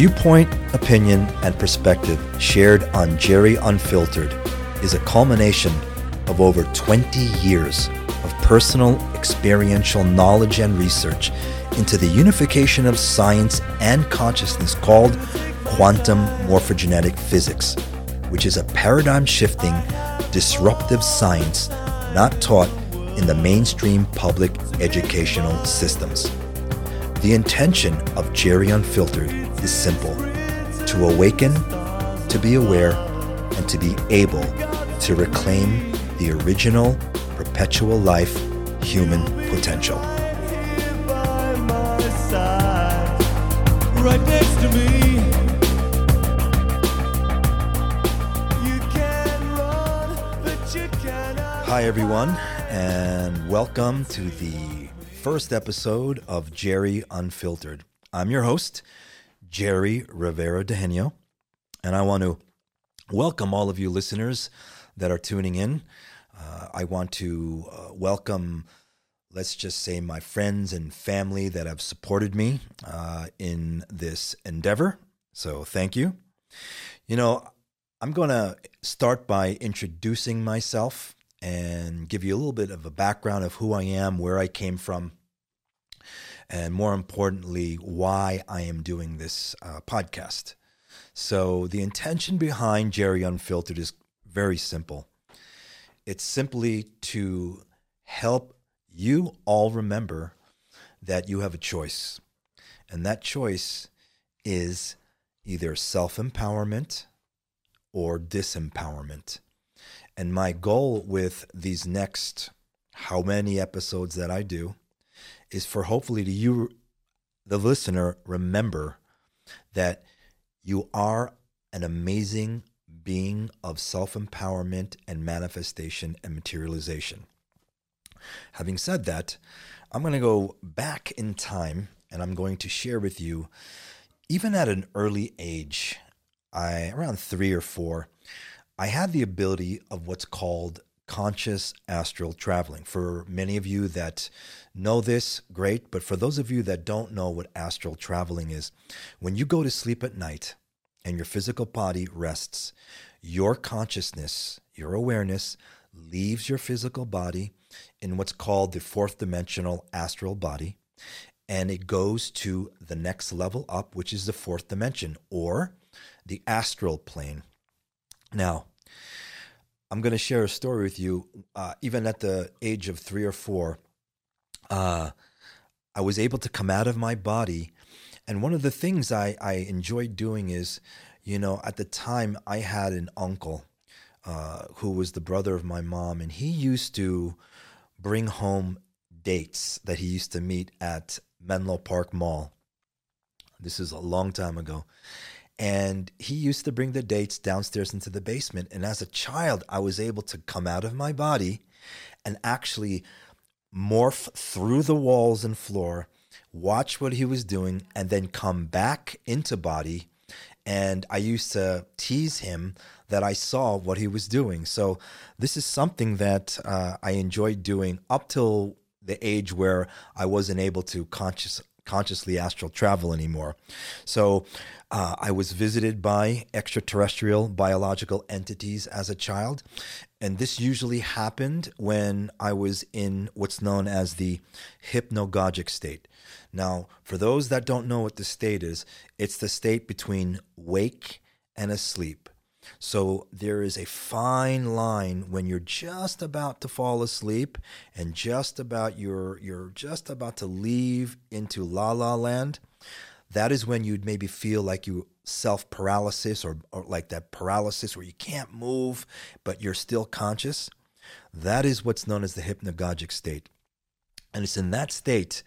viewpoint, opinion, and perspective shared on Jerry Unfiltered is a culmination of over 20 years of personal experiential knowledge and research into the unification of science and consciousness called quantum morphogenetic physics, which is a paradigm-shifting, disruptive science not taught in the mainstream public educational systems. The intention of Jerry Unfiltered is simple: to awaken, to be aware, and to be able to reclaim the original, perpetual life, human potential. Right next to me. You can run, but you cannot. Hi everyone, and welcome to the first episode of Jerry Unfiltered. I'm your host, Jerry Rivera Dehenio, and I want to welcome all of you listeners that are tuning in. I want to welcome, let's just say, my friends and family that have supported me in this endeavor. So thank you. You know, I'm going to start by introducing myself and give you a little bit of a background of who I am, where I came from, and more importantly, why I am doing this podcast. So the intention behind Jerry Unfiltered is very simple. It's simply to help you all remember that you have a choice. And that choice is either self-empowerment or disempowerment. And my goal with these next how many episodes that I do is for hopefully to you, the listener, remember that you are an amazing being of self-empowerment and manifestation and materialization. Having said that, I'm going to go back in time, and I'm going to share with you, even at an early age, around 3 or 4, I had the ability of what's called conscious astral traveling. For many of you that know this, great, but for those of you that don't know what astral traveling is, when you go to sleep at night and your physical body rests, your consciousness, your awareness, leaves your physical body in what's called the 4th dimensional astral body, and it goes to the next level up, which is the 4th dimension or the astral plane. Now, I'm going to share a story with you. Even at the age of 3 or 4, I was able to come out of my body. And one of the things I enjoyed doing is, you know, at the time I had an uncle who was the brother of my mom, and he used to bring home dates that he used to meet at Menlo Park Mall. This is a long time ago. And he used to bring the dates downstairs into the basement. And as a child, I was able to come out of my body and actually morph through the walls and floor, watch what he was doing, and then come back into body. And I used to tease him that I saw what he was doing. So this is something that I enjoyed doing up till the age where I wasn't able to consciously astral travel anymore. So I was visited by extraterrestrial biological entities as a child. And this usually happened when I was in what's known as the hypnagogic state. Now, for those that don't know what the state is, it's the state between awake and asleep. So there is a fine line when you're just about to fall asleep and you're just about to leave into la la land. That is when you'd maybe feel like you self-paralysis or like that paralysis where you can't move, but you're still conscious. That is what's known as the hypnagogic state. And it's in that state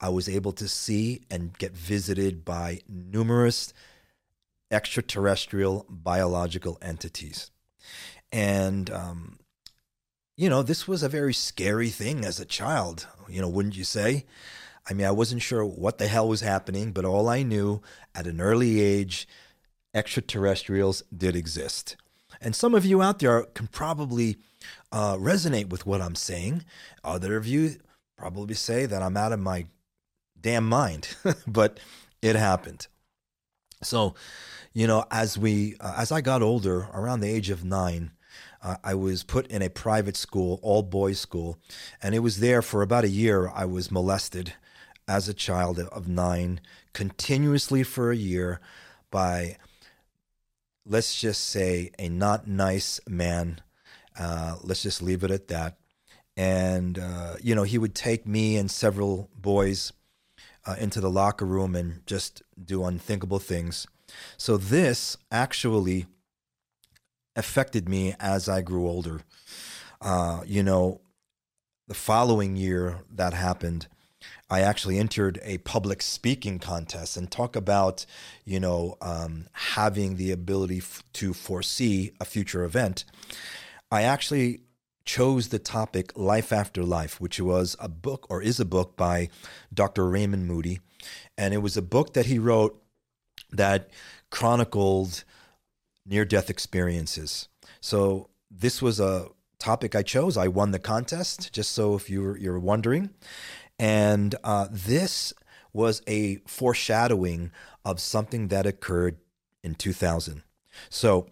I was able to see and get visited by numerous extraterrestrial biological entities. And, you know, this was a very scary thing as a child, you know, wouldn't you say? I mean, I wasn't sure what the hell was happening, but all I knew at an early age, extraterrestrials did exist. And some of you out there can probably resonate with what I'm saying. Other of you probably say that I'm out of my damn mind, but it happened. So, you know, as I got older, around the age of 9, I was put in a private school, all boys school, and it was there for about a year. I was molested as a child of 9 continuously for a year by, let's just say, a not nice man. Let's just leave it at that. And, you know, he would take me and several boys into the locker room and just do unthinkable things. So this actually affected me as I grew older. You know, the following year that happened, I actually entered a public speaking contest, and talk about, you know, having the ability to foresee a future event. I actually chose the topic Life After Life, which was a book, or is a book, by Dr. Raymond Moody. And it was a book that he wrote that chronicled near-death experiences. So this was a topic I chose. I won the contest, just so if you're wondering. And this was a foreshadowing of something that occurred in 2000. So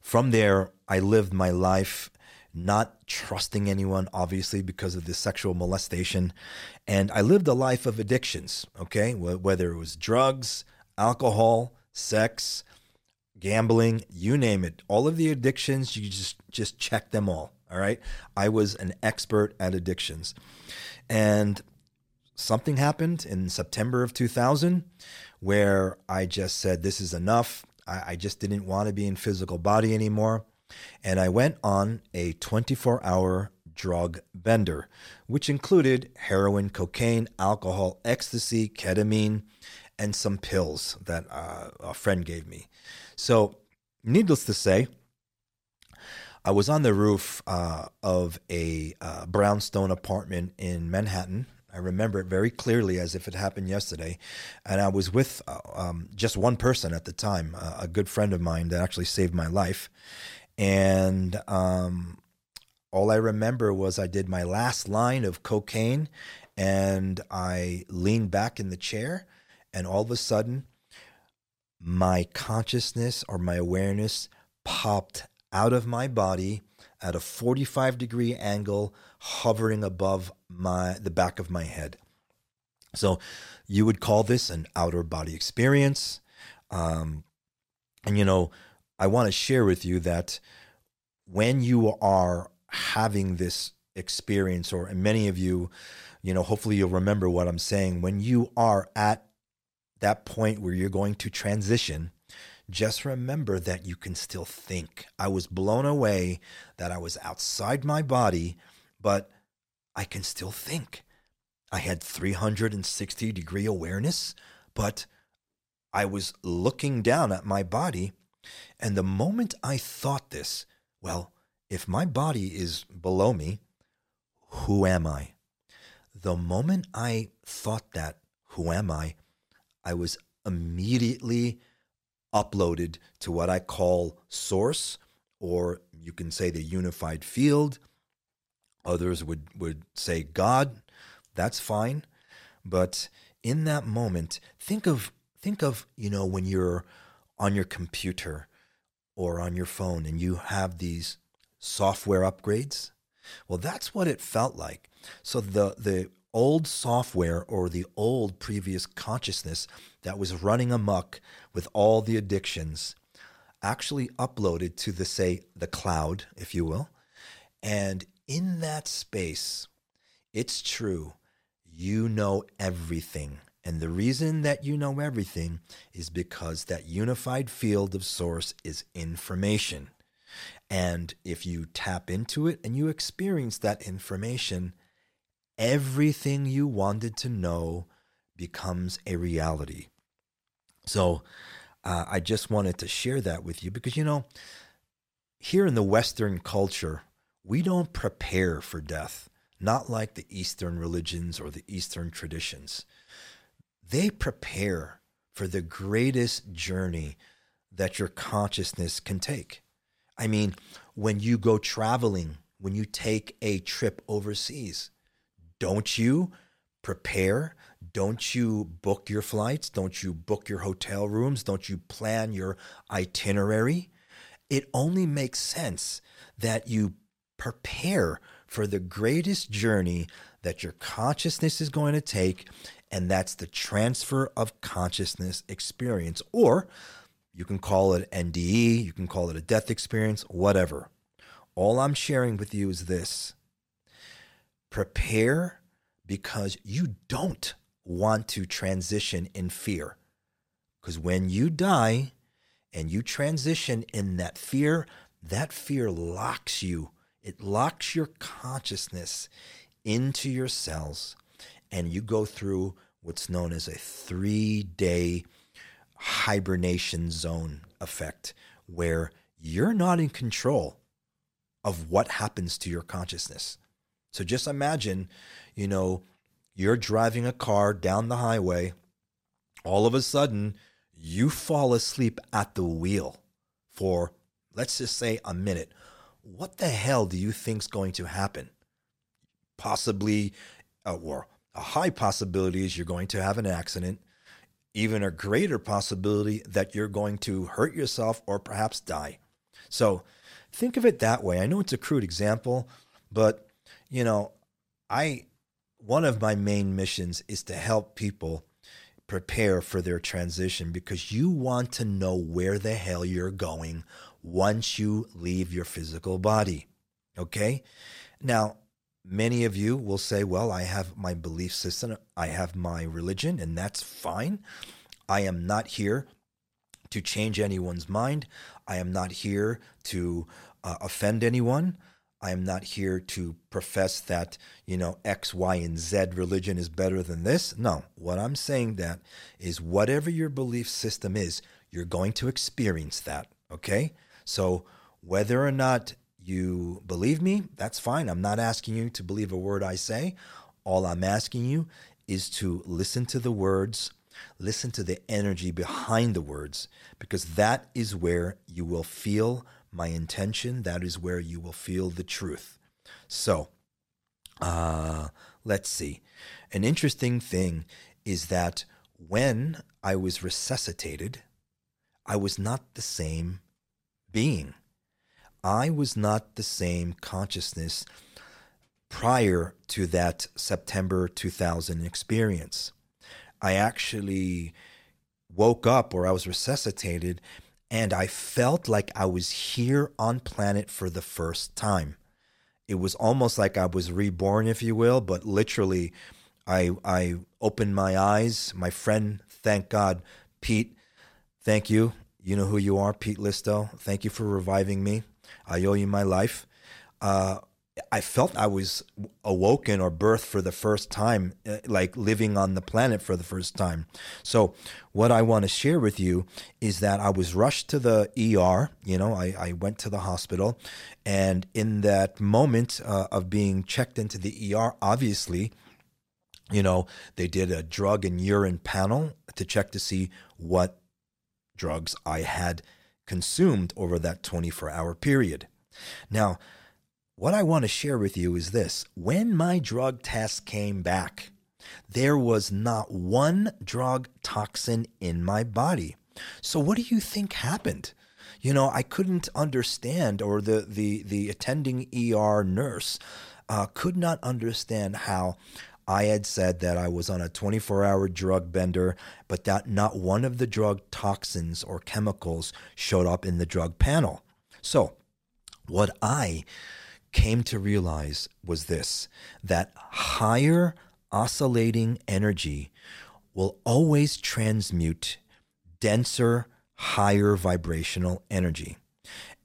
from there, I lived my life not trusting anyone, obviously, because of the sexual molestation. And I lived a life of addictions, okay? Whether it was drugs, alcohol, sex, gambling, you name it. All of the addictions, you just check them all right? I was an expert at addictions. And something happened in September of 2000 where I just said, this is enough. I just didn't want to be in physical body anymore. And I went on a 24-hour drug bender, which included heroin, cocaine, alcohol, ecstasy, ketamine, and some pills that a friend gave me. So needless to say, I was on the roof of a brownstone apartment in Manhattan. I remember it very clearly as if it happened yesterday. And I was with just one person at the time, a good friend of mine that actually saved my life. And all I remember was I did my last line of cocaine and I leaned back in the chair, and all of a sudden my consciousness or my awareness popped out of my body at a 45-degree angle, hovering above the back of my head. So you would call this an outer body experience. And, you know, I want to share with you that when you are having this experience, or many of you, you know, hopefully you'll remember what I'm saying, when you are at that point where you're going to transition, just remember that you can still think. I was blown away that I was outside my body, but I can still think. I had 360-degree awareness, but I was looking down at my body. And the moment I thought this, well, if my body is below me, who am I? The moment I thought that, who am I was immediately uploaded to what I call source, or you can say the unified field. Others would say God. That's fine. But in that moment, think of, you know, when you're on your computer or on your phone and you have these software upgrades. Well, that's what it felt like. So the old software, or the old previous consciousness that was running amok with all the addictions, actually uploaded to the cloud, if you will. And in that space, it's true, you know everything. And the reason that you know everything is because that unified field of source is information. And if you tap into it and you experience that information, everything you wanted to know becomes a reality. So I just wanted to share that with you because, you know, here in the Western culture, we don't prepare for death, not like the Eastern religions or the Eastern traditions. They prepare for the greatest journey that your consciousness can take. I mean, when you go traveling, when you take a trip overseas, don't you prepare. Don't you book your flights? Don't you book your hotel rooms? Don't you plan your itinerary? It only makes sense that you prepare for the greatest journey that your consciousness is going to take, and that's the transfer of consciousness experience. Or you can call it NDE, you can call it a death experience, whatever. All I'm sharing with you is this. Prepare, because you don't want to transition in fear. Because when you die and you transition in that fear locks you. It locks your consciousness into your cells, and you go through what's known as a 3-day hibernation zone effect, where you're not in control of what happens to your consciousness. So just imagine, you know, you're driving a car down the highway. All of a sudden, you fall asleep at the wheel for, let's just say, a minute. What the hell do you think's going to happen? Possibly, or a high possibility is you're going to have an accident. Even a greater possibility that you're going to hurt yourself or perhaps die. So think of it that way. I know it's a crude example, but you know, one of my main missions is to help people prepare for their transition, because you want to know where the hell you're going once you leave your physical body, okay? Now, many of you will say, well, I have my belief system, I have my religion, and that's fine. I am not here to change anyone's mind. I am not here to offend anyone. I am not here to profess that, you know, X, Y, and Z religion is better than this. No, what I'm saying that is whatever your belief system is, you're going to experience that, okay? So whether or not you believe me, that's fine. I'm not asking you to believe a word I say. All I'm asking you is to listen to the words, listen to the energy behind the words, because that is where you will feel my intention. That is where you will feel the truth. So let's see. An interesting thing is that when I was resuscitated, I was not the same being. I was not the same consciousness prior to that September 2000 experience. I actually woke up, or I was resuscitated, and I felt like I was here on planet for the first time. It was almost like I was reborn, if you will, but literally I opened my eyes. My friend, thank God, Pete, thank you. You know who you are, Pete Listo. Thank you for reviving me. I owe you my life. I felt I was awoken or birthed for the first time, like living on the planet for the first time. So what I want to share with you is that I was rushed to the ER. You know, I went to the hospital, and in that moment of being checked into the ER, obviously, you know, they did a drug and urine panel to check to see what drugs I had consumed over that 24-hour period. Now, what I want to share with you is this. When my drug test came back, there was not one drug toxin in my body. So what do you think happened? You know, I couldn't understand, or the attending ER nurse could not understand how I had said that I was on a 24-hour drug bender, but that not one of the drug toxins or chemicals showed up in the drug panel. So what I came to realize was this, that higher oscillating energy will always transmute denser, higher vibrational energy.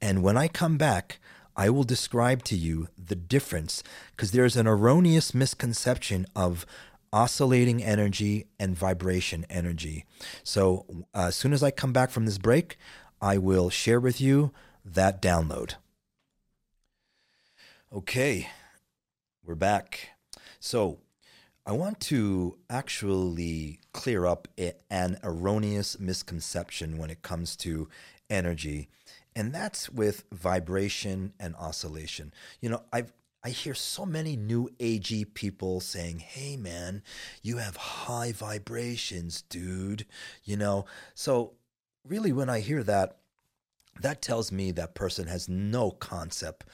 And when I come back, I will describe to you the difference, because there's an erroneous misconception of oscillating energy and vibration energy. So as soon as I come back from this break, I will share with you that download. Okay, we're back. So I want to actually clear up an erroneous misconception when it comes to energy, and that's with vibration and oscillation. You know, I've I hear so many new agey people saying, hey man, you have high vibrations, dude, you know. So really when I hear that, that tells me that person has no concept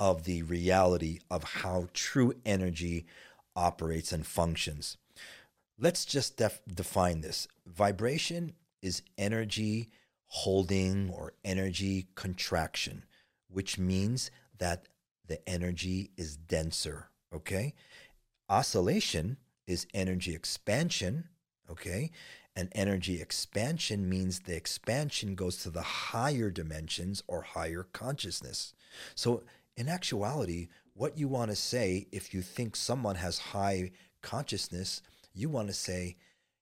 of the reality of how true energy operates and functions. Let's just define this. Vibration is energy holding or energy contraction, which means that the energy is denser, okay? Oscillation is energy expansion, okay? And energy expansion means the expansion goes to the higher dimensions or higher consciousness. So in actuality, what you want to say, if you think someone has high consciousness, you want to say,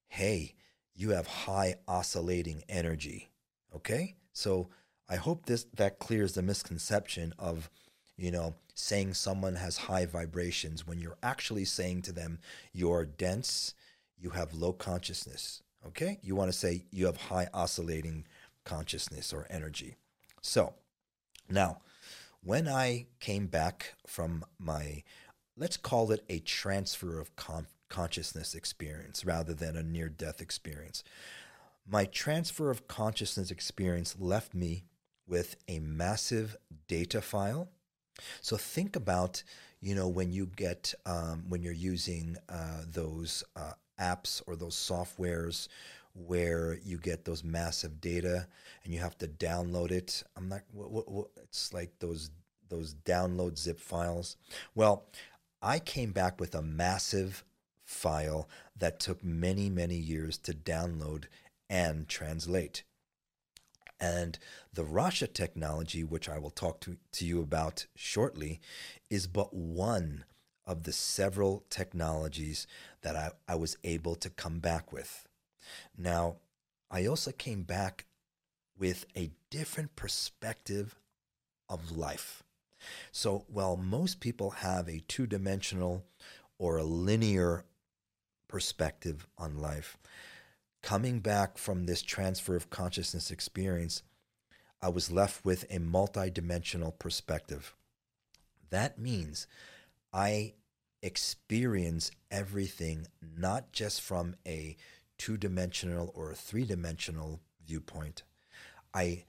hey, you have high oscillating energy, okay? So I hope that clears the misconception of, you know, saying someone has high vibrations when you're actually saying to them, you're dense, you have low consciousness, okay? You want to say you have high oscillating consciousness or energy. So now, when I came back from my, let's call it a transfer of consciousness experience rather than a near-death experience, my transfer of consciousness experience left me with a massive data file. So think about, you know, when you get, when you're using those apps or those softwares where you get those massive data and you have to download it. I'm not, it's like those download zip files. Well, I came back with a massive file that took many, many years to download and translate. And the Rasha technology, which I will talk to you about shortly, is but one of the several technologies that I was able to come back with. Now, I also came back with a different perspective of life. So while most people have a two-dimensional or a linear perspective on life, coming back from this transfer of consciousness experience, I was left with a multidimensional perspective. That means I experience everything not just from a two-dimensional or a three-dimensional viewpoint. I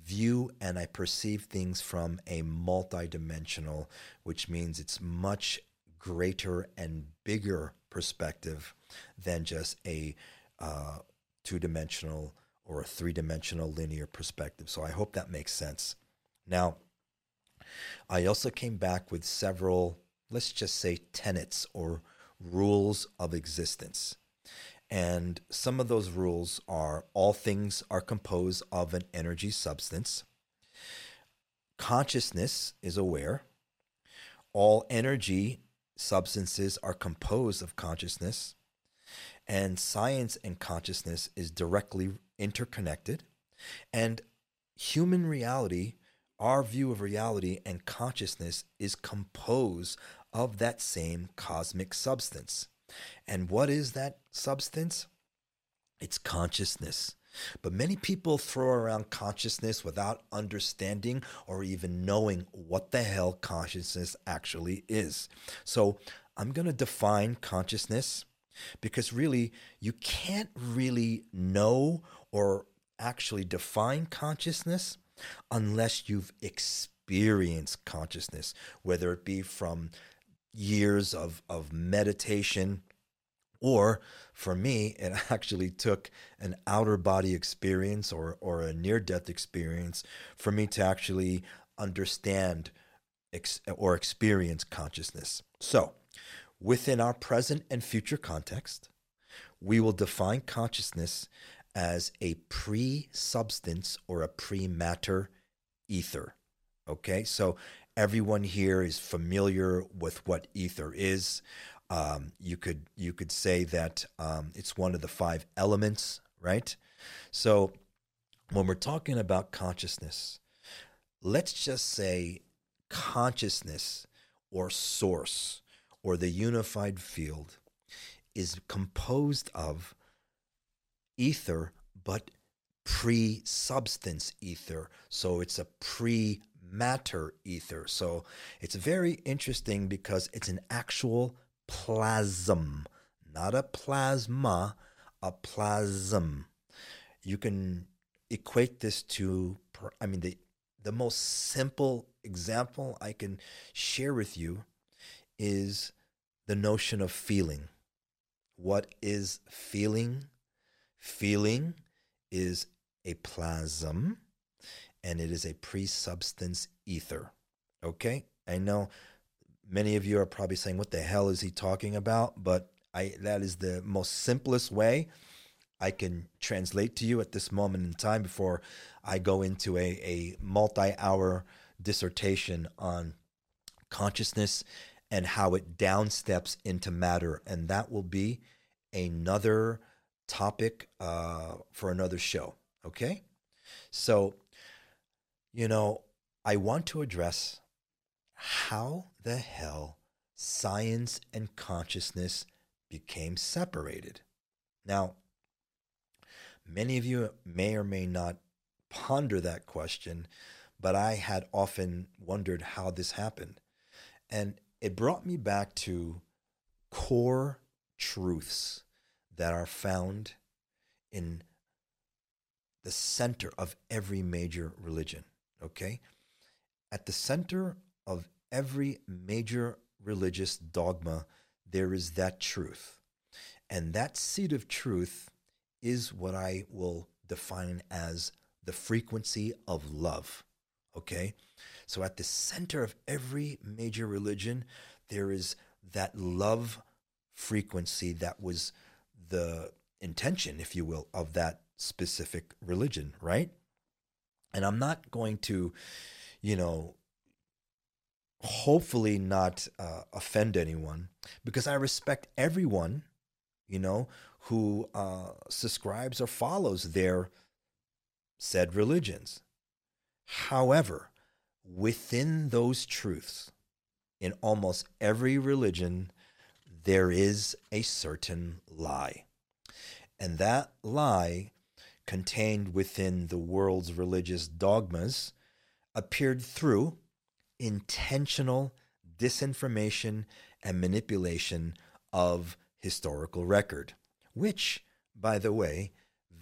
view and I perceive things from a multidimensional, which means it's much greater and bigger perspective than just a two-dimensional or a three-dimensional linear perspective. So I hope that makes sense. Now, I also came back with several, let's just say, tenets or rules of existence. And some of those rules are all things are composed of an energy substance. Consciousness is aware. All energy substances are composed of consciousness. And science and consciousness is directly interconnected. And human reality, our view of reality and consciousness is composed of that same cosmic substance. And what is that substance? It's consciousness. But many people throw around consciousness without understanding or even knowing what the hell consciousness actually is. So I'm going to define consciousness, because really, you can't really know or actually define consciousness unless you've experienced consciousness, whether it be from years of meditation, or for me, it actually took an outer body experience or a near-death experience for me to actually understand or experience consciousness. So within our present and future context, we will define consciousness as a pre-substance or a pre-matter ether, okay? So everyone here is familiar with what ether is. You could say that it's one of the five elements, right? So when we're talking about consciousness, let's just say consciousness or source or the unified field is composed of ether, but pre-substance ether. So it's a pre matter ether. So it's very interesting because it's an actual plasm, not a plasma, a plasm. You can equate this to, I mean, the most simple example I can share with you is the notion of feeling. What is feeling? Feeling is a plasm, and it is a pre-substance ether. Okay? I know many of you are probably saying, what the hell is he talking about? But that is the most simplest way I can translate to you at this moment in time before I go into a multi-hour dissertation on consciousness and how it downsteps into matter. And that will be another topic for another show, okay? So, you know, I want to address how the hell science and consciousness became separated. Now, many of you may or may not ponder that question, but I had often wondered how this happened. And it brought me back to core truths that are found in the center of every major religion, okay? At the center of every major religious dogma, there is that truth. And that seed of truth is what I will define as the frequency of love, okay? So at the center of every major religion, there is that love frequency that was the intention, if you will, of that specific religion, right? And I'm not going to, you know, hopefully not offend anyone, because I respect everyone, you know, who subscribes or follows their said religions. However, within those truths, in almost every religion, there is a certain lie. And that lie, contained within the world's religious dogmas, appeared through intentional disinformation and manipulation of historical record, which, by the way,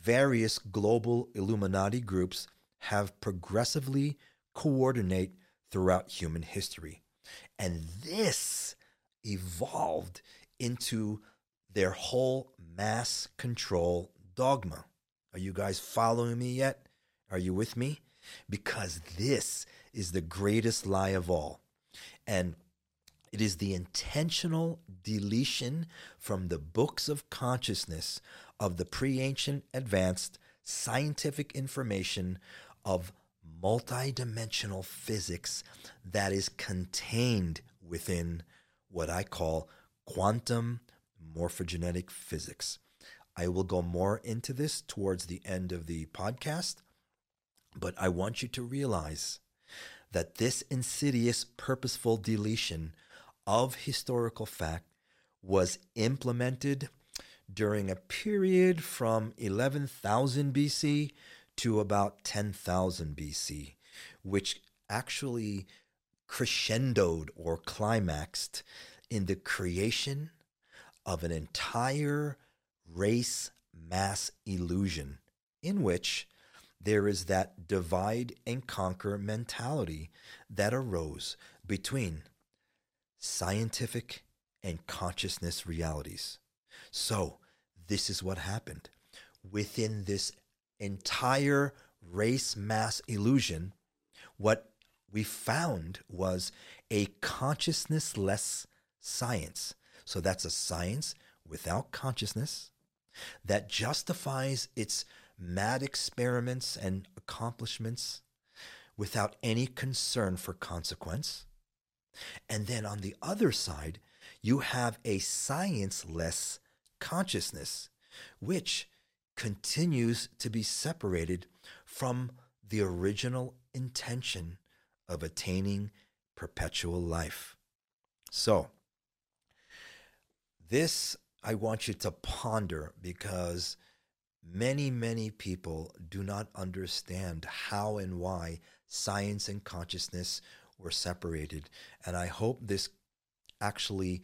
various global Illuminati groups have progressively coordinate throughout human history. And this evolved into their whole mass control dogma. Are you guys following me yet? Are you with me? Because this is the greatest lie of all. And it is the intentional deletion from the books of consciousness of the pre-ancient advanced scientific information of multidimensional physics that is contained within what I call quantum morphogenetic physics. I will go more into this towards the end of the podcast, but I want you to realize that this insidious, purposeful deletion of historical fact was implemented during a period from 11,000 BC to about 10,000 BC, which actually crescendoed or climaxed in the creation of an entire race mass illusion, in which there is that divide and conquer mentality that arose between scientific and consciousness realities. So this is what happened. Within this entire race mass illusion, what we found was a consciousnessless science. So that's a science without consciousness that justifies its mad experiments and accomplishments without any concern for consequence. And then on the other side, you have a scienceless consciousness, which continues to be separated from the original intention of attaining perpetual life. So, this I want you to ponder, because many, many people do not understand how and why science and consciousness were separated. And I hope this actually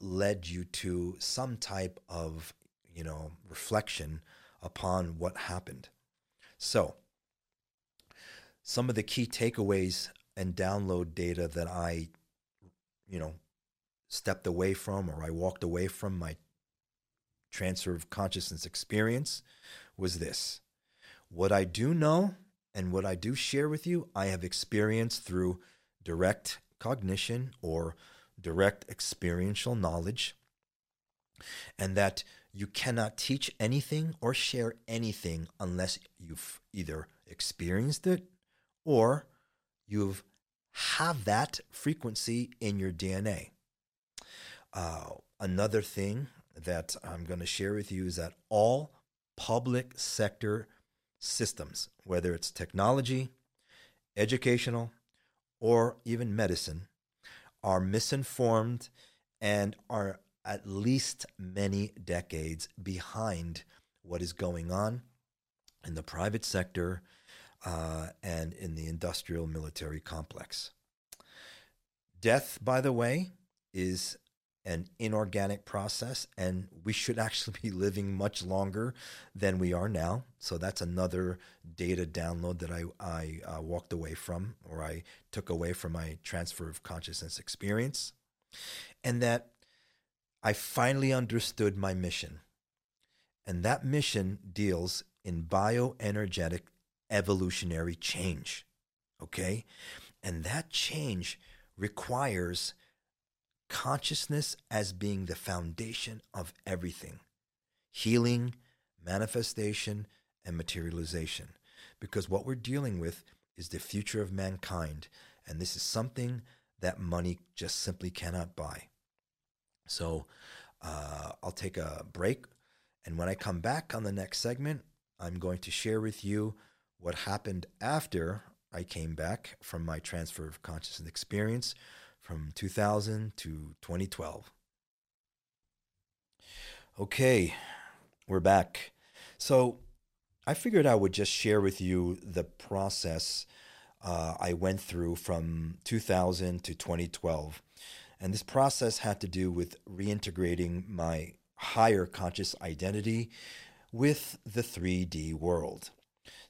led you to some type of, you know, reflection upon what happened. So some of the key takeaways and download data that I, you know, stepped away from, or I walked away from my transfer of consciousness experience, was this. What I do know and what I do share with you, I have experienced through direct cognition or direct experiential knowledge, and that you cannot teach anything or share anything unless you've either experienced it or you've have that frequency in your DNA. Another thing that I'm going to share with you is that all public sector systems, whether it's technology, educational, or even medicine, are misinformed and are at least many decades behind what is going on in the private sector and in the industrial military complex. Death, by the way, is an inorganic process, and we should actually be living much longer than we are now. So that's another data download that I walked away from, or I took away from my transfer of consciousness experience. And that I finally understood my mission. And that mission deals in bioenergetic evolutionary change, okay? And that change requires consciousness as being the foundation of everything. Healing, manifestation, and materialization. Because what we're dealing with is the future of mankind, and this is something that money just simply cannot buy. So I'll take a break, and when I come back on the next segment, I'm going to share with you what happened after I came back from my transfer of consciousness experience from 2000 to 2012. Okay, we're back. So I figured I would just share with you the process I went through from 2000 to 2012. And this process had to do with reintegrating my higher conscious identity with the 3D world.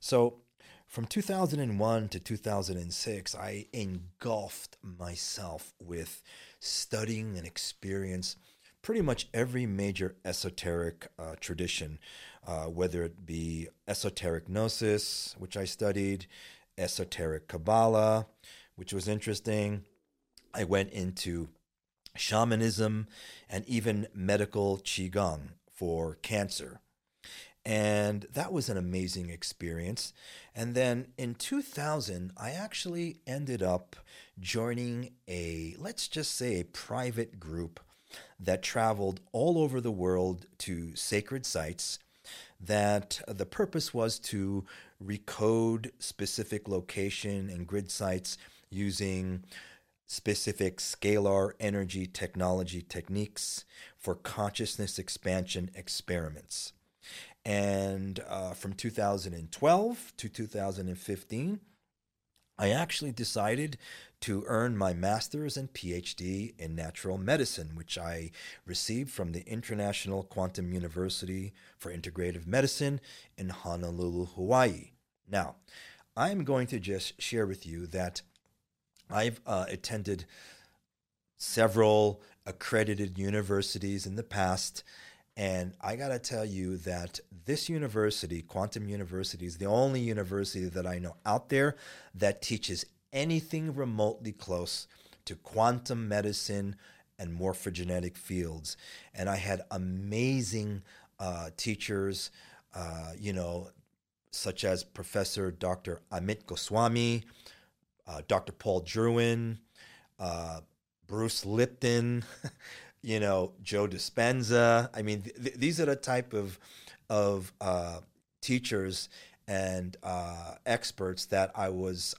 So from 2001 to 2006, I engulfed myself with studying and experience pretty much every major esoteric tradition, whether it be esoteric gnosis, which I studied, esoteric Kabbalah, which was interesting. I went into shamanism and even medical Qigong for cancer. And that was an amazing experience. And then in 2000, I actually ended up joining a, let's just say, a private group that traveled all over the world to sacred sites, that the purpose was to recode specific location and grid sites using specific scalar energy technology techniques for consciousness expansion experiments. And from 2012 to 2015, I actually decided to earn my master's and PhD in natural medicine, which I received from the International Quantum University for Integrative Medicine in Honolulu, Hawaii. Now, I'm going to just share with you that I've attended several accredited universities in the past. And I got to tell you that this university, Quantum University, is the only university that I know out there that teaches anything remotely close to quantum medicine and morphogenetic fields. And I had amazing teachers, you know, such as Professor Dr. Amit Goswami, Dr. Paul Druin, Bruce Lipton, you know, Joe Dispenza. I mean, these are the type of teachers and experts that I was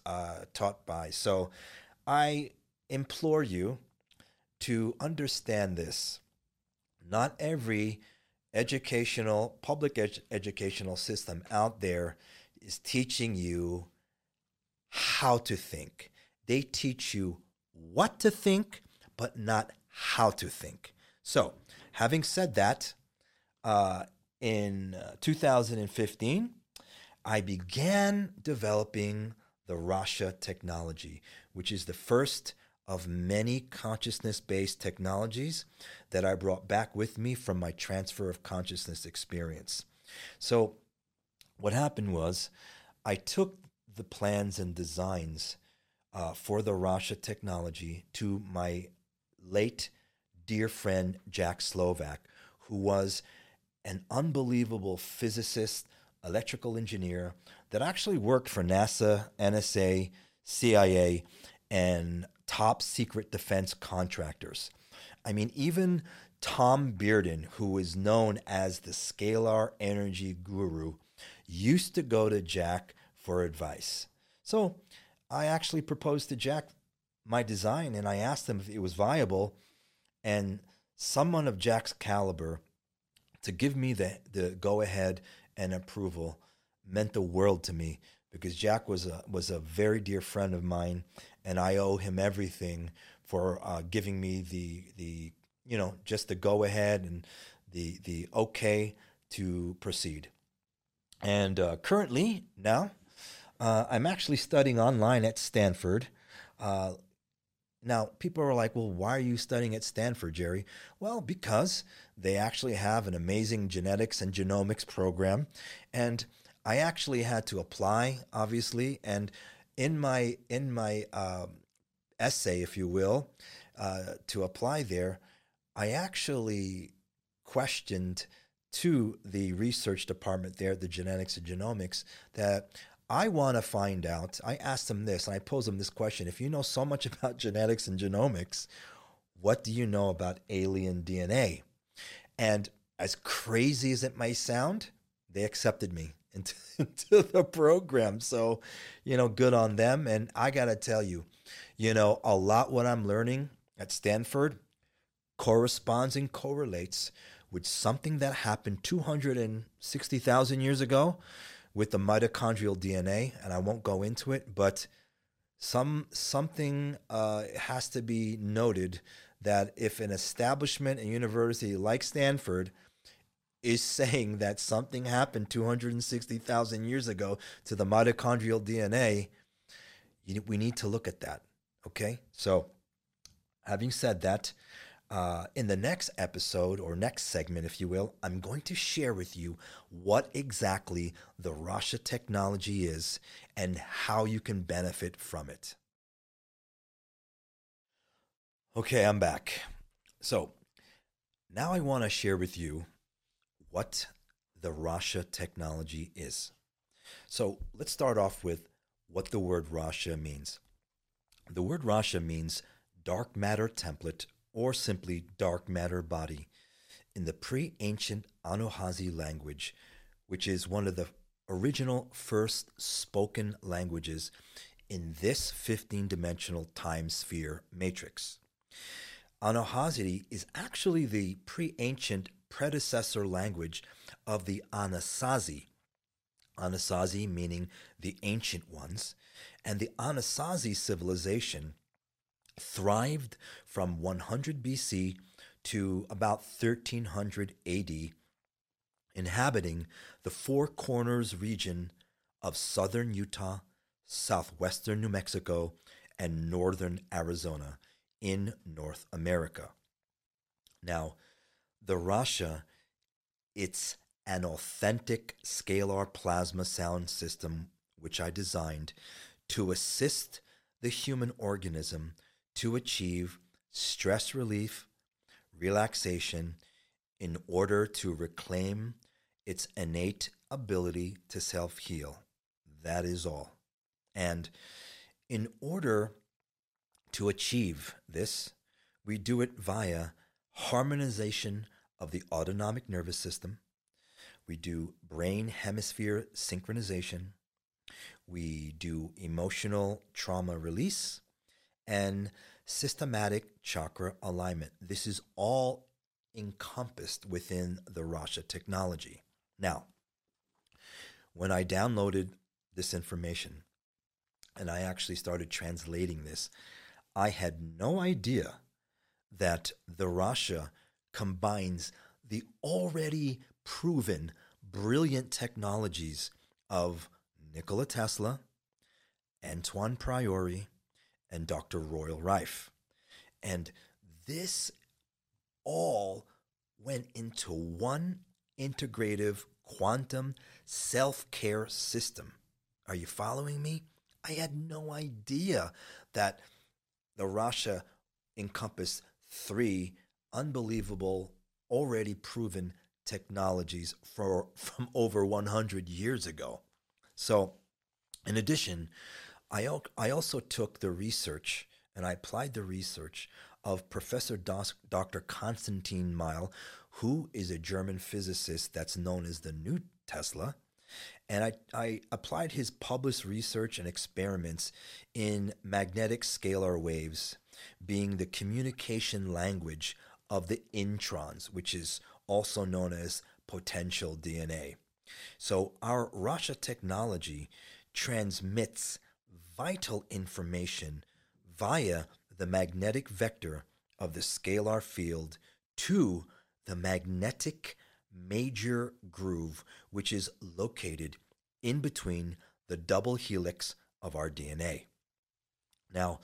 taught by. So I implore you to understand this. Not every educational, public educational system out there is teaching you how to think. They teach you what to think, but not how to think. So, having said that, in 2015, I began developing the Rasha technology, which is the first of many consciousness-based technologies that I brought back with me from my transfer of consciousness experience. So what happened was I took the plans and designs for the Rasha technology to my late dear friend Jack Slovak, who was an unbelievable physicist, electrical engineer that actually worked for NASA, NSA, CIA, and top secret defense contractors. I mean, even Tom Bearden, who is known as the scalar energy guru, used to go to Jack for advice. So I actually proposed to Jack my design, and I asked him if it was viable, and someone of Jack's caliber to give me the go-ahead and approval meant the world to me, because Jack was a very dear friend of mine, and I owe him everything for giving me the you know, just the go ahead and the okay to proceed. And currently now, I'm actually studying online at Stanford. Now, people are like, well, why are you studying at Stanford, Jerry? Well, because they actually have an amazing genetics and genomics program. And I actually had to apply, obviously. And in my essay, if you will, to apply there, I actually questioned to the research department there, the genetics and genomics, that I want to find out. I asked them this, and I posed them this question. If you know so much about genetics and genomics, what do you know about alien DNA? And as crazy as it may sound, they accepted me into the program. So, you know, good on them. And I got to tell you, you know, a lot what I'm learning at Stanford corresponds and correlates with something that happened 260,000 years ago with the mitochondrial DNA, and I won't go into it, but something has to be noted that if an establishment, a university like Stanford, is saying that something happened 260,000 years ago to the mitochondrial DNA, we need to look at that, okay? So having said that, in the next episode or next segment, if you will, I'm going to share with you what exactly the Rasha technology is and how you can benefit from it. Okay, I'm back. So now I want to share with you what the Rasha technology is. So let's start off with what the word Rasha means. The word Rasha means dark matter template, or simply dark matter body, in the pre-ancient Anasazi language, which is one of the original first spoken languages in this 15-dimensional time sphere matrix. Anahazidi is actually the pre-ancient predecessor language of the Anasazi. Anasazi meaning the ancient ones, and the Anasazi civilization thrived from 100 BC to about 1300 AD, inhabiting the Four Corners region of southern Utah, southwestern New Mexico, and northern Arizona in North America. Now, the Rasha, it's an authentic scalar plasma sound system which I designed to assist the human organism to achieve stress relief, relaxation, in order to reclaim its innate ability to self-heal. That is all. And in order to achieve this, we do it via harmonization of the autonomic nervous system. We do brain hemisphere synchronization. We do emotional trauma release and systematic chakra alignment. This is all encompassed within the Rasha technology. Now, when I downloaded this information, and I actually started translating this, I had no idea that the Rasha combines the already proven brilliant technologies of Nikola Tesla, Antoine Priore, and Dr. Royal Rife. And this all went into one integrative quantum self-care system. Are you following me? I had no idea that the Rasha encompassed three unbelievable, already proven technologies from over 100 years ago. So, in addition, I also took the research and I applied the research of Professor Dr. Konstantin Meil, who is a German physicist that's known as the new Tesla. And I applied his published research and experiments in magnetic scalar waves being the communication language of the introns, which is also known as potential DNA. So our Rasha technology transmits vital information via the magnetic vector of the scalar field to the magnetic major groove, which is located in between the double helix of our DNA. Now,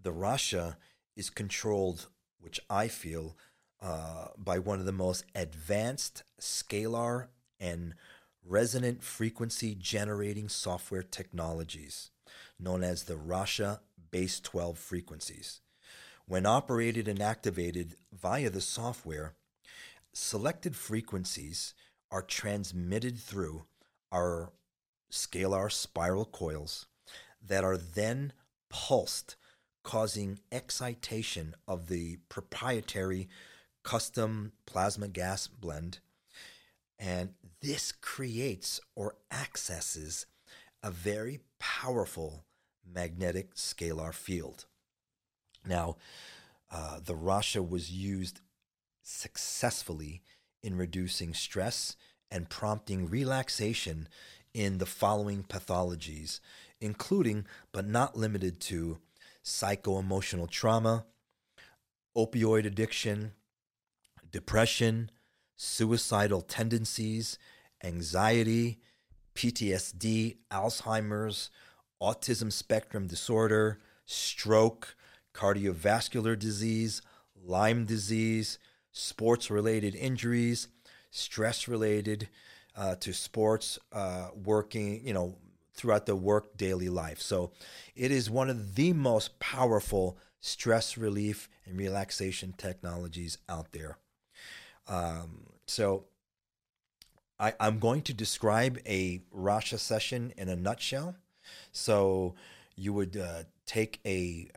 the Rasha is controlled, which I feel, by one of the most advanced scalar and resonant frequency generating software technologies, known as the Rasha base 12 frequencies. When operated and activated via the software, selected frequencies are transmitted through our scalar spiral coils that are then pulsed, causing excitation of the proprietary custom plasma gas blend. And this creates or accesses a very powerful magnetic scalar field. Now, the Rasha was used successfully in reducing stress and prompting relaxation in the following pathologies, including but not limited to psycho-emotional trauma, opioid addiction, depression, suicidal tendencies, anxiety, PTSD, Alzheimer's, autism spectrum disorder, stroke, cardiovascular disease, Lyme disease, sports-related injuries, stress-related to sports, working, throughout the work daily life. So it is one of the most powerful stress relief and relaxation technologies out there. So I'm going to describe a Rasha session in a nutshell. So you would take a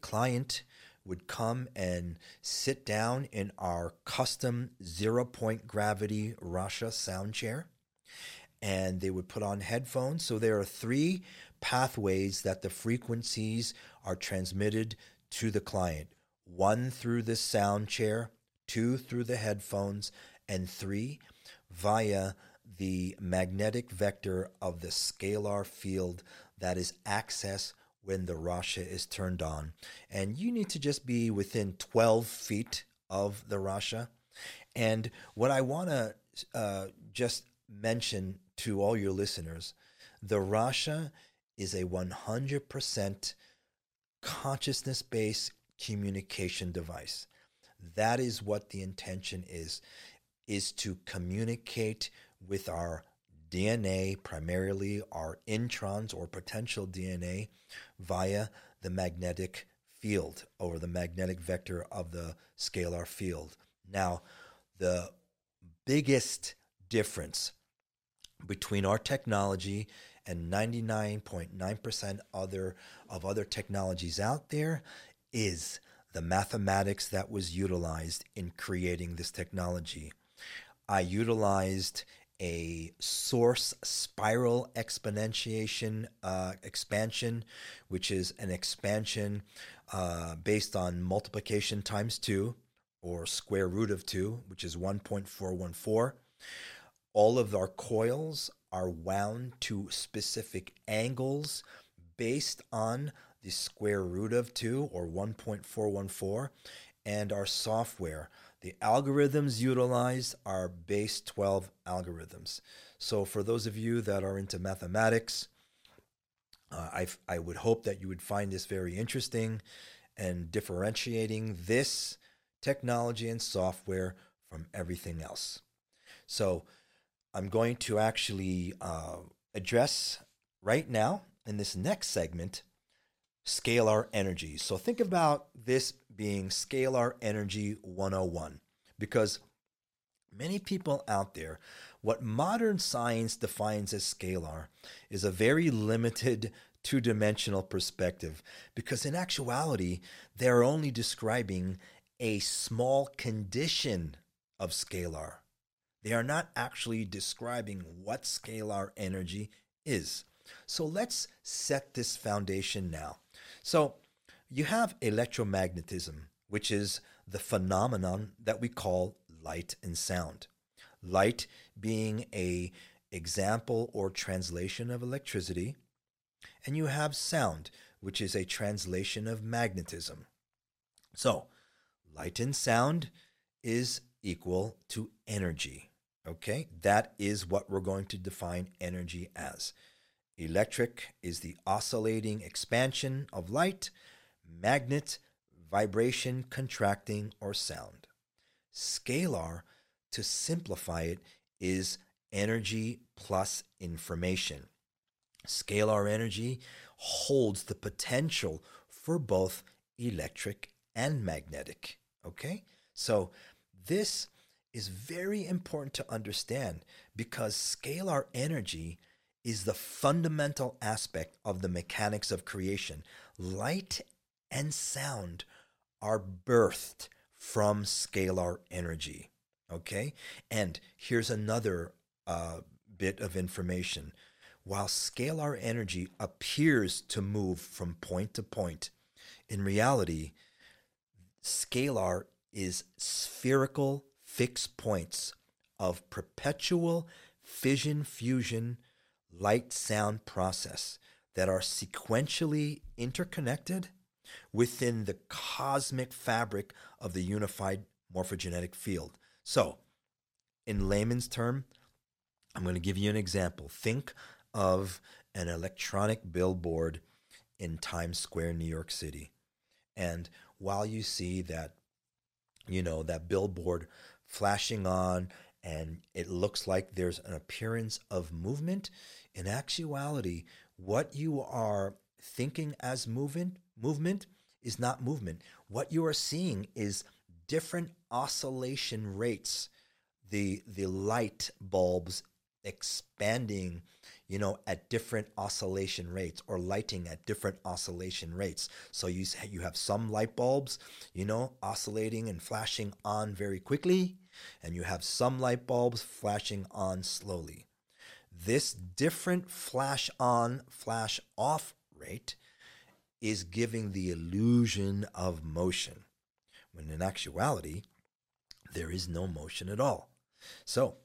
client would come and sit down in our custom 0-point gravity Rasha sound chair, and they would put on headphones. So there are three pathways that the frequencies are transmitted to the client. One through the sound chair, two through the headphones, and three via the magnetic vector of the scalar field that is accessed when the Rasha is turned on. And you need to just be within 12 feet of the Rasha. And what I want to just mention to all your listeners, the Rasha is a 100% consciousness-based communication device. That is what the intention is to communicate with our DNA, primarily our introns or potential DNA, via the magnetic field or the magnetic vector of the scalar field. Now, the biggest difference between our technology and 99.9% other technologies out there is the mathematics that was utilized in creating this technology. I utilized a source spiral exponentiation expansion, which is an expansion based on multiplication times 2 or square root of 2, which is 1.414. All of our coils are wound to specific angles based on the square root of 2 or 1.414, and our software. The algorithms utilized are base 12 algorithms. So for those of you that are into mathematics, I would hope that you would find this very interesting, and differentiating this technology and software from everything else. So I'm going to actually address right now in this next segment scalar energy. So think about this being scalar energy 101, because many people out there, what modern science defines as scalar is a very limited two-dimensional perspective, because in actuality, they're only describing a small condition of scalar. They are not actually describing what scalar energy is. So let's set this foundation now. So you have electromagnetism, which is the phenomenon that we call light and sound. Light being an example or translation of electricity. And you have sound, which is a translation of magnetism. So light and sound is equal to energy. Okay? That is what we're going to define energy as. Electric is the oscillating expansion of light, magnet, vibration, contracting, or sound. Scalar, to simplify it, is energy plus information. Scalar energy holds the potential for both electric and magnetic. Okay? So this is very important to understand, because scalar energy is the fundamental aspect of the mechanics of creation. Light and sound are birthed from scalar energy, okay? And here's another bit of information. While scalar energy appears to move from point to point, in reality, scalar is spherical fixed points of perpetual fission-fusion light-sound process that are sequentially interconnected within the cosmic fabric of the unified morphogenetic field. So, in layman's term, I'm going to give you an example. Think of an electronic billboard in Times Square, New York City. And while you see that, you know, that billboard flashing on, and it looks like there's an appearance of movement, in actuality, what you are thinking as movement is not movement. What you are seeing is different oscillation rates, the light bulbs expanding, you know, at different oscillation rates, or lighting at different oscillation rates. So you have some light bulbs, you know, oscillating and flashing on very quickly, and you have some light bulbs flashing on slowly. This different flash on, flash off rate is giving the illusion of motion, when in actuality, there is no motion at all. So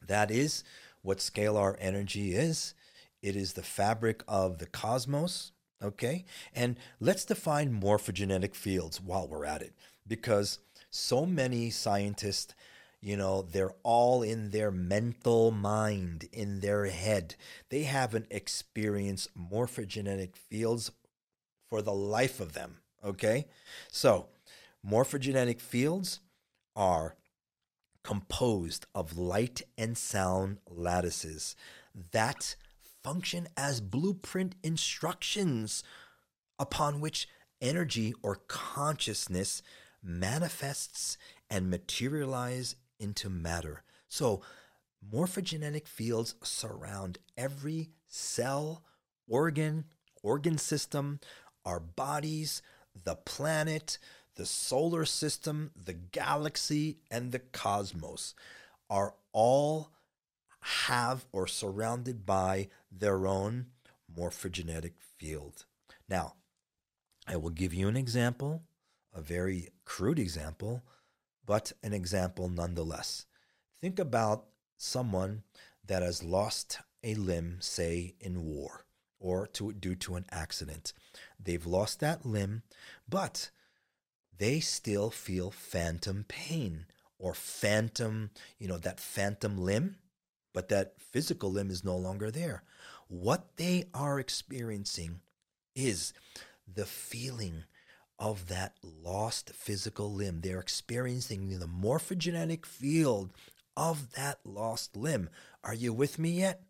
that is what scalar energy is. It is the fabric of the cosmos, okay? And let's define morphogenetic fields while we're at it, because so many scientists, you know, they're all in their mental mind, in their head. They haven't experienced morphogenetic fields for the life of them, okay? So morphogenetic fields are composed of light and sound lattices that function as blueprint instructions upon which energy or consciousness manifests and materializes into matter. So morphogenetic fields surround every cell, organ system, our bodies, the planet, the solar system, the galaxy, and the cosmos are all have or surrounded by their own morphogenetic field. Now, I will give you an example, a very crude example, but an example nonetheless. Think about someone that has lost a limb, say in war or due to an accident. They've lost that limb, but they still feel phantom pain or phantom, that phantom limb, but that physical limb is no longer there. What they are experiencing is the feeling of that lost physical limb. They're experiencing the morphogenetic field of that lost limb. Are you with me yet?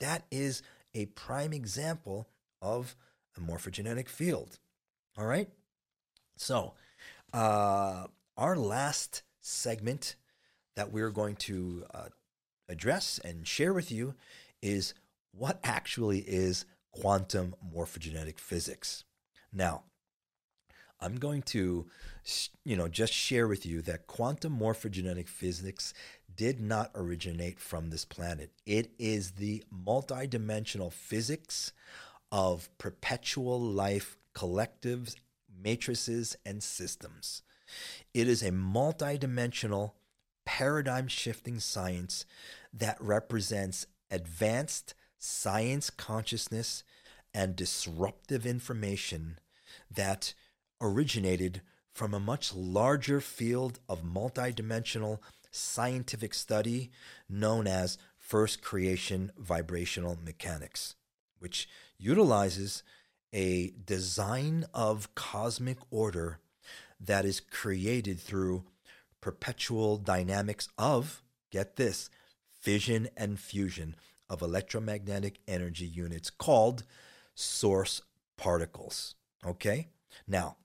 That is a prime example of a morphogenetic field. All right? So, our last segment that we're going to address and share with you is what actually is quantum morphogenetic physics. Now, I'm going to, just share with you that quantum morphogenetic physics did not originate from this planet. It is the multidimensional physics of perpetual life, collectives, matrices, and systems. It is a multidimensional, paradigm-shifting science that represents advanced science consciousness and disruptive information that originated from a much larger field of multidimensional scientific study known as first creation vibrational mechanics, which utilizes a design of cosmic order that is created through perpetual dynamics of, get this, fission and fusion of electromagnetic energy units called source particles. Okay? Now,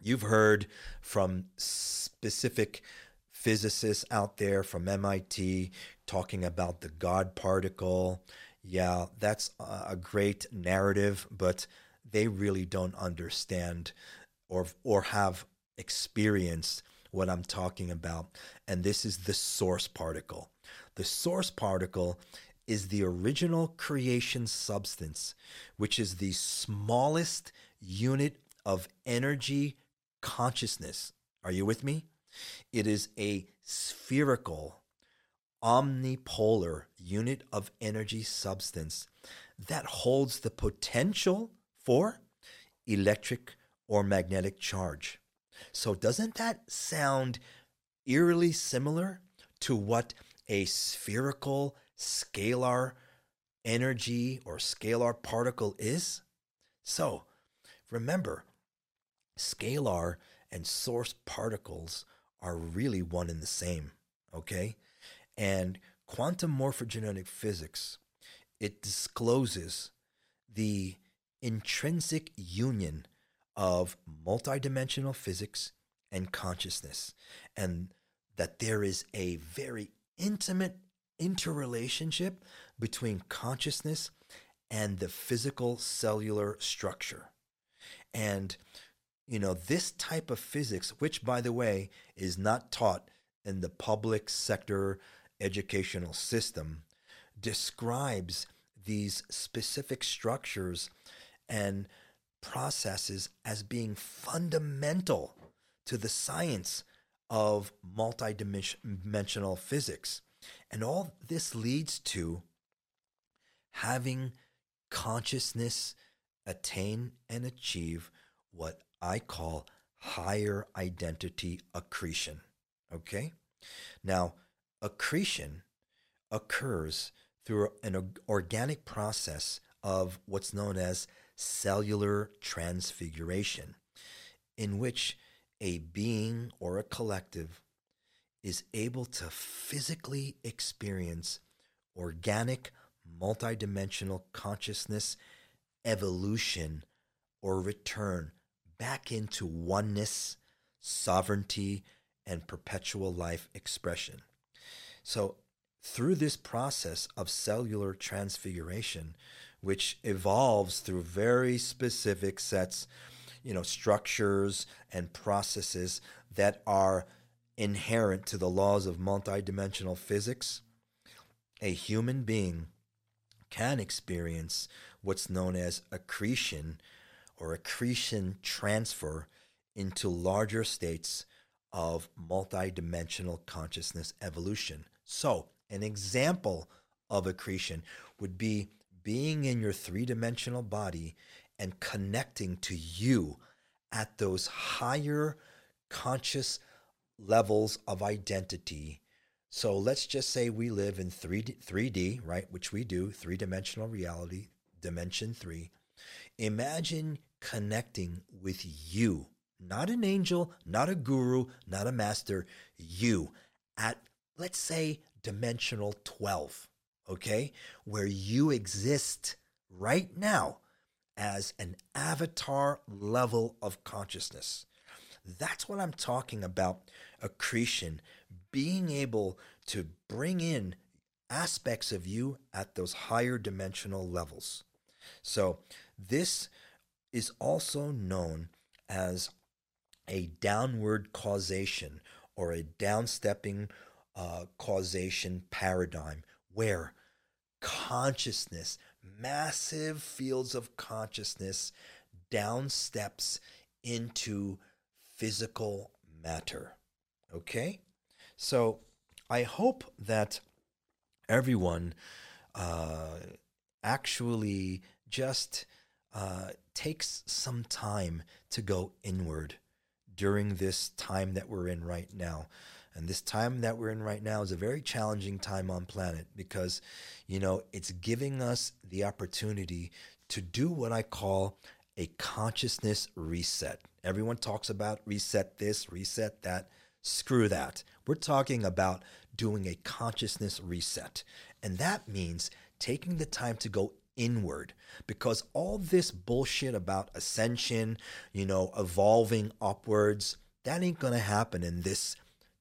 you've heard from specific physicists out there from MIT talking about the God particle. Yeah, that's a great narrative, but they really don't understand or have experienced what I'm talking about. And this is the source particle. The source particle is the original creation substance, which is the smallest unit of energy consciousness. Are you with me? It is a spherical, omnipolar unit of energy substance that holds the potential for electric or magnetic charge. So doesn't that sound eerily similar to what a spherical scalar energy or scalar particle is? So remember, scalar and source particles are really one and the same, okay? And quantum morphogenetic physics, it discloses the intrinsic union of multidimensional physics and consciousness, and that there is a very intimate interrelationship between consciousness and the physical cellular structure. And this type of physics, which, by the way, is not taught in the public sector educational system, describes these specific structures and processes as being fundamental to the science of multidimensional physics. And all this leads to having consciousness attain and achieve what I call higher identity accretion, okay? Now, accretion occurs through an organic process of what's known as cellular transfiguration, in which a being or a collective is able to physically experience organic, multidimensional consciousness evolution or return back into oneness, sovereignty, and perpetual life expression. So through this process of cellular transfiguration, which evolves through very specific sets, structures and processes that are inherent to the laws of multidimensional physics, a human being can experience what's known as accretion or accretion transfer into larger states of multidimensional consciousness evolution. So an example of accretion would be being in your three-dimensional body and connecting to you at those higher conscious levels of identity. So let's just say we live in 3D, right? Which we do, three-dimensional reality, dimension 3. Imagine connecting with you, not an angel, not a guru, not a master, you at, let's say, dimensional 12, okay? Where you exist right now as an avatar level of consciousness. That's what I'm talking about, accretion, being able to bring in aspects of you at those higher dimensional levels. So this is also known as a downward causation or a downstepping causation paradigm, where consciousness, massive fields of consciousness, downsteps into physical matter. Okay? So I hope that everyone actually just takes some time to go inward during this time that we're in right now. And this time that we're in right now is a very challenging time on planet because, you know, it's giving us the opportunity to do what I call a consciousness reset. Everyone talks about reset this, reset that. Screw that. We're talking about doing a consciousness reset. And that means taking the time to go inward, because all this bullshit about ascension, you know, evolving upwards, that ain't going to happen in this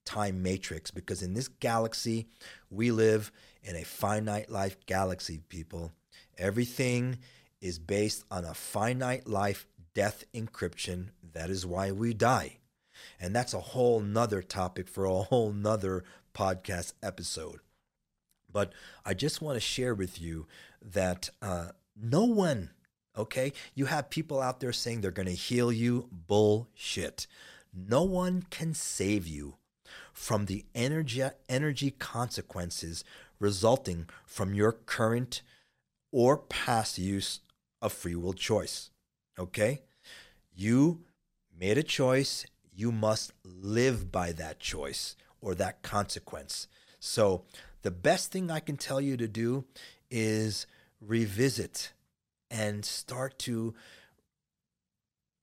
time matrix, because in this galaxy, we live in a finite life galaxy, people. Everything is based on a finite life death encryption. That is why we die. And that's a whole nother topic for a whole nother podcast episode. But I just want to share with you that no one, okay? You have people out there saying they're going to heal you. Bullshit. No one can save you from the energy consequences resulting from your current or past use of free will choice, okay? You made a choice. You must live by that choice or that consequence. So the best thing I can tell you to do is revisit and start to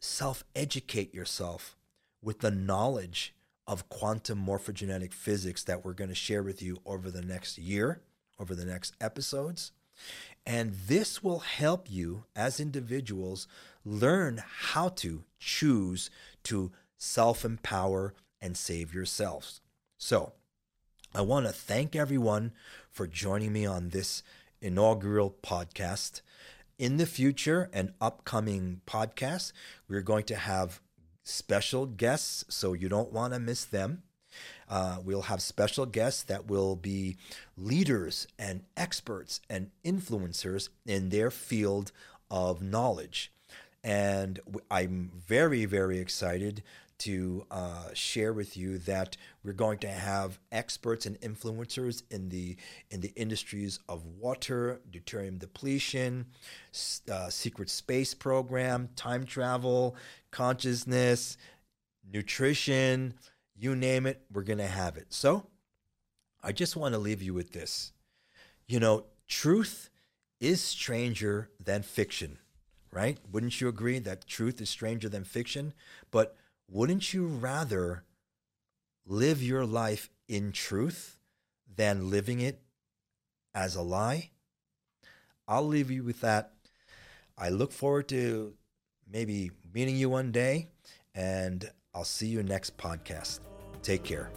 self-educate yourself with the knowledge of quantum morphogenetic physics that we're going to share with you over the next year, over the next episodes. And this will help you as individuals learn how to choose to self-empower and save yourselves. So I want to thank everyone for joining me on this inaugural podcast. In the future and upcoming podcasts, we're going to have special guests, so you don't want to miss them. We'll have special guests that will be leaders and experts and influencers in their field of knowledge. And I'm very, very excited to share with you that we're going to have experts and influencers in the industries of water, deuterium depletion, secret space program, time travel, consciousness, nutrition, you name it, we're going to have it. So I just want to leave you with this. You know, truth is stranger than fiction, right? Wouldn't you agree that truth is stranger than fiction? But wouldn't you rather live your life in truth than living it as a lie? I'll leave you with that. I look forward to maybe meeting you one day, and I'll see you next podcast. Take care.